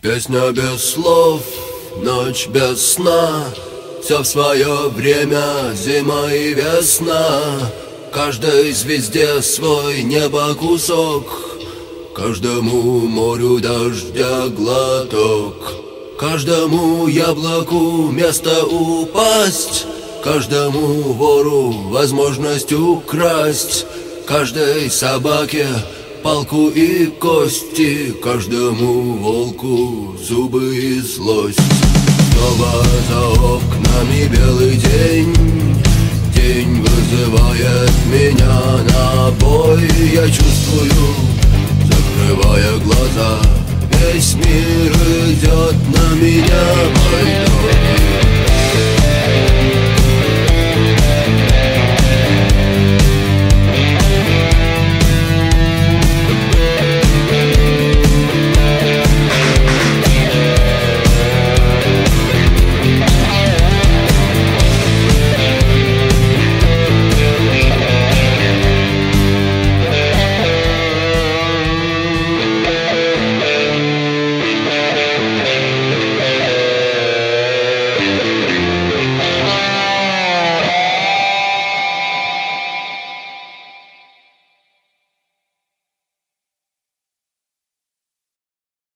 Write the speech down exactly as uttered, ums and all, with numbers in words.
Песня без слов, ночь без сна, все в свое время, зима и весна. Каждой звезде свой небо кусок, каждому морю дождя глоток, каждому яблоку место упасть, каждому вору возможность украсть, каждой собаке палку и кости, каждому волку зубы и злость. Снова за окнами белый день, день вызывает меня на бой. Я чувствую, закрывая глаза, весь мир идет на меня.